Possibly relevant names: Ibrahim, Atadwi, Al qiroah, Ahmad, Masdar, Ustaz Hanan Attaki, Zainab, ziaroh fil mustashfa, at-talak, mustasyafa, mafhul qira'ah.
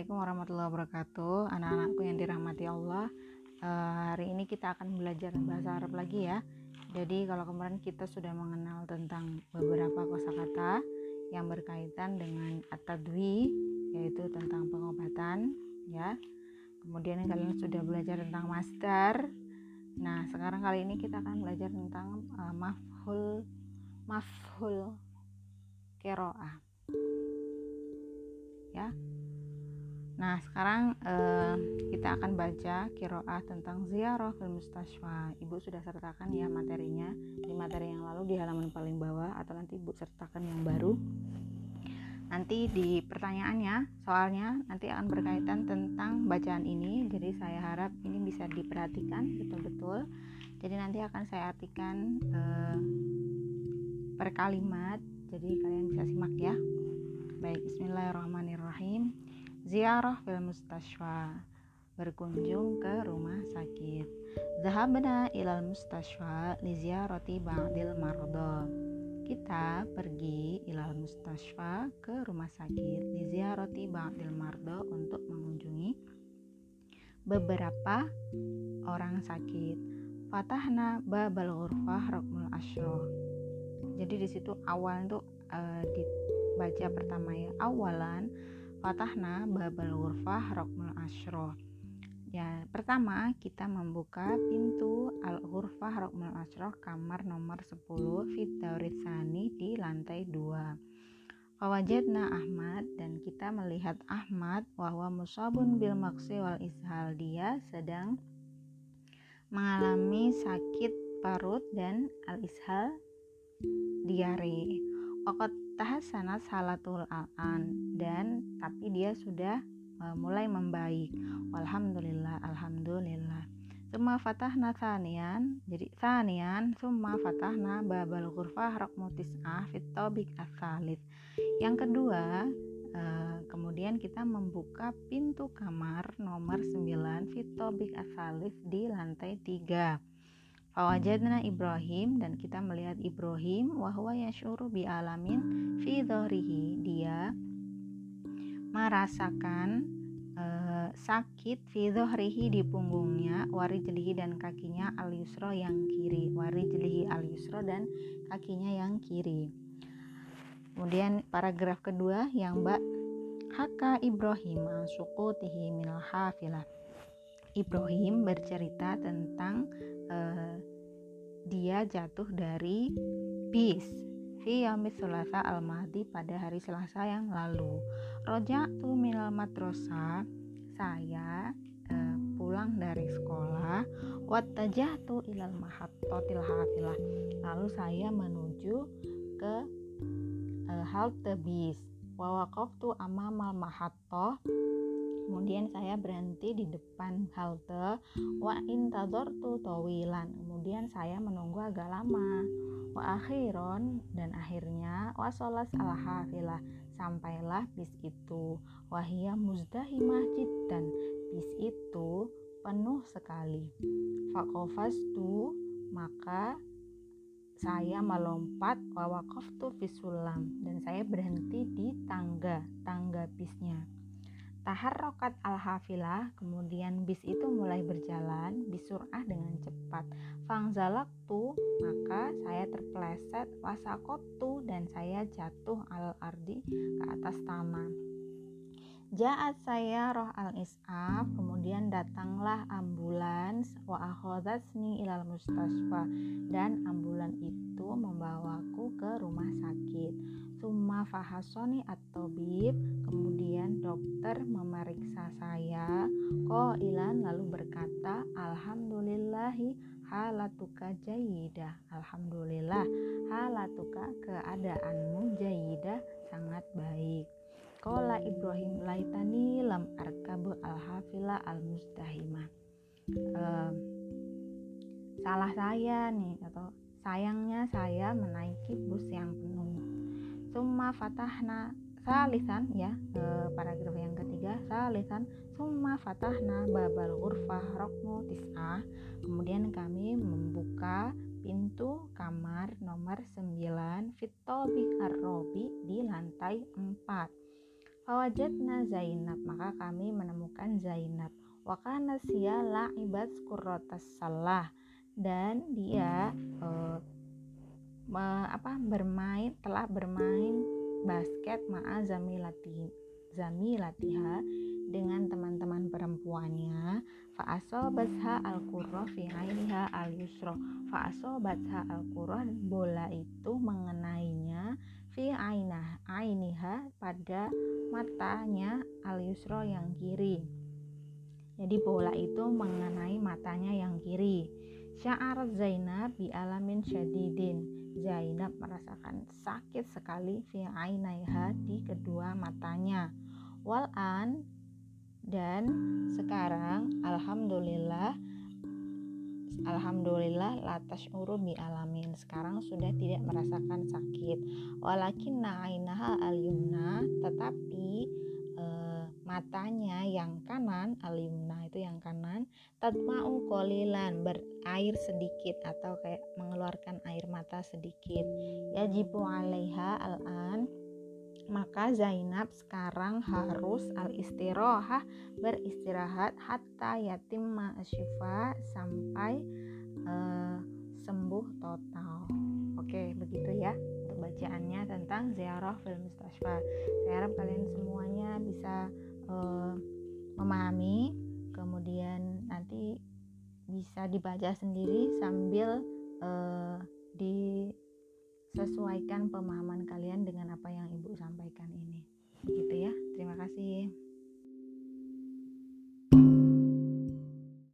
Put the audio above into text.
Assalamualaikum warahmatullahi wabarakatuh. Anak-anakku yang dirahmati Allah, hari ini kita akan belajar bahasa Arab lagi ya. Jadi kalau kemarin kita sudah mengenal tentang beberapa kosakata yang berkaitan dengan atadwi, yaitu tentang pengobatan ya. Kemudian kalian sudah belajar tentang masdar. Nah, sekarang kali ini kita akan belajar tentang mafhul qira'ah ya. Nah, sekarang kita akan baca qira'ah tentang ziaroh fil mustashfa. Ibu sudah sertakan ya materinya di materi yang lalu di halaman paling bawah, atau nanti Ibu sertakan yang baru. Nanti di pertanyaannya, soalnya nanti akan berkaitan tentang bacaan ini. Jadi saya harap ini bisa diperhatikan betul-betul. Jadi nanti akan saya artikan per kalimat. Jadi kalian bisa simak ya. Baik, bismillahirrahmanirrahim. Ziarah fil mustashfa, berkunjung ke rumah sakit. Zahabna ilal mustashfa li ziarati ba'dil marda. Kita pergi ilal mustashfa, ke rumah sakit, li ziarati ba'dil marda, untuk mengunjungi beberapa orang sakit. Fatahna babal ghurfah rakmul ashroh. Jadi di situ awal itu dibaca pertama ya, awalan fatahna babal ghurfah rakmul ashroh. Ya, pertama kita membuka pintu al ghurfah rakmul ashroh, kamar nomor 10, fit dauritsani, di lantai 2. Fawajadna Ahmad, dan kita melihat Ahmad, wahwa musabun bil maksi wal ishal, dia sedang mengalami sakit parut dan al ishal, diare. Waqat tahasana salatul al'an, dan tapi dia sudah mulai membaik. Walhamdulillah, alhamdulillah. Summa fatahna tsaniyan, jadi tsaniyan summa fatahna babal ghurfah rakmu tis'ah fit tabiq ats-tsalits. Yang kedua, kemudian kita membuka pintu kamar nomor 9 fit tabiq ats-tsalits, di lantai 3. Fawajadna Ibrahim, dan kita melihat Ibrahim, wahwa yashuru bi alamin fi dhahrihi, dia merasakan sakit fi dhahrihi, di punggungnya, warijlihi, dan kakinya, al yusra, yang kiri, warijlihi al yusra, dan kakinya yang kiri. Kemudian paragraf kedua yang ba, haka Ibrahim suqutihi minal hafilah. Ibrahim bercerita tentang dia jatuh dari bis fi yaumi tsulasa al-mahdi, pada hari Selasa yang lalu. Raja'tu minal madrasah, saya pulang dari sekolah. Wattajahtu ilal mahattatil hafilah, lalu saya menuju ke halte bis. Wa waqaftu amamal mahattah, kemudian saya berhenti di depan halte. Wa intadhartu tawilan, kemudian saya menunggu agak lama. Wa akhiron, dan akhirnya, wa solas al-hafilah, sampailah bis itu. Wa hiya muzdahimah jiddan, bis itu penuh sekali. Faqafastu, maka saya melompat. Wa waqaftu fisulam, dan saya berhenti di tangga bisnya. Taharrokat al-hafilah, kemudian bis itu mulai berjalan bisur'ah, dengan cepat. Fangzalaktu, maka saya terpeleset. Wasakottu, dan saya jatuh al-ardi, ke atas tanah. Ja'at saya roh al-is'af, kemudian datanglah ambulans. Wa akhodatsni ilal mustasfa, dan ambulans itu membawaku ke rumah sakit. Summa fahasoni at-tabib, kemudian dokter memeriksa saya. Qailan, lalu berkata, alhamdulillahi halatuka jayyidah, alhamdulillah halatuka, keadaanmu jayyidah, sangat baik. Qala Ibrahim laitani lam arkabu al-hafila al-muzdahimah, salah saya nih, atau sayangnya saya menaiki bus yang penuh. Summa fatahna salisan ya, paragraf yang ketiga, salisan summa fatahna babal ghurfah rakmu tis'ah, kemudian kami membuka pintu kamar nomor 9 fit tabiq ar-rabi, di lantai 4. Fawajatna Zainab, maka kami menemukan Zainab. Wa kana siya la'ibat qurratas salah, dan dia bermain basket ma'a zamilatiha dengan teman-teman perempuannya. Fa'asobatha al-qurrah fi 'ainiha al-yusra, fa'asobatha al-qurrah, bola itu mengenainya, fi 'ainiha, pada matanya, al-yusra yang kiri. Jadi bola itu mengenai matanya yang kiri. Sya'arat Zainab bi alamin syadidin, Zainab merasakan sakit sekali, fi 'ainaiha, di kedua matanya. Wal'an, dan sekarang alhamdulillah latas'uru bi alamin, sekarang sudah tidak merasakan sakit. Walakinna 'ainaha al-yumna, tetapi matanya yang kanan, al-yumna itu yang kanan, tatma'u qalilan, berair sedikit atau kayak mengeluarkan air mata sedikit. Yajibu 'alaiha al-an, maka Zainab sekarang harus al-istirohah, beristirahat, hatta yatimma asyifa, sampai sembuh total. Oke, begitu ya untuk bacaannya tentang ziaroh fil mustashfa. Saya harap kalian semuanya bisa memahami, kemudian nanti bisa dibaca sendiri sambil disesuaikan pemahaman kalian dengan apa yang Ibu sampaikan ini. Begitu ya. Terima kasih.